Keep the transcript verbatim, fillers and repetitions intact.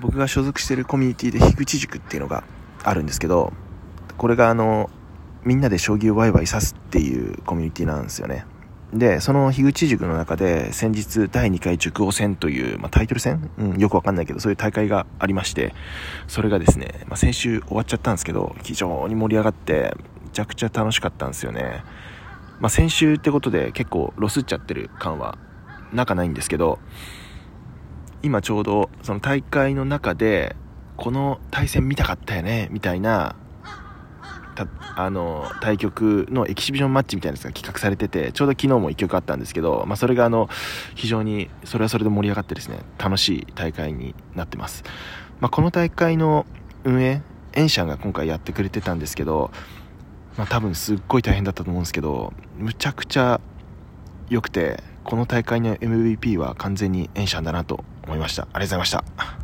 僕が所属しているコミュニティで樋口塾っていうのがあるんですけど、これがあのみんなで将棋をワイワイ指すっていうコミュニティなんですよね。でその樋口塾の中で先日だいにかい塾王戦という、まあ、タイトル戦、うん、よくわかんないけどそういう大会がありまして、それがですね、まあ、先週終わっちゃったんですけど非常に盛り上がってめちゃくちゃ楽しかったんですよね。まあ、先週ってことで結構ロスっちゃってる感はなかないんですけど、今ちょうどその大会の中でこの対戦見たかったよねみたいなたあの対局のエキシビションマッチみたいなのが企画されてて、ちょうど昨日もいっきょくあったんですけど、まあ、それがあの非常にそれはそれで盛り上がってですね楽しい大会になってます。まあ、この大会の運営エンシャンが今回やってくれてたんですけど、まあ、多分すっごい大変だったと思うんですけどむちゃくちゃ良くて、この大会の エムブイピー は完全にエンシャンだなと思いました。ありがとうございました。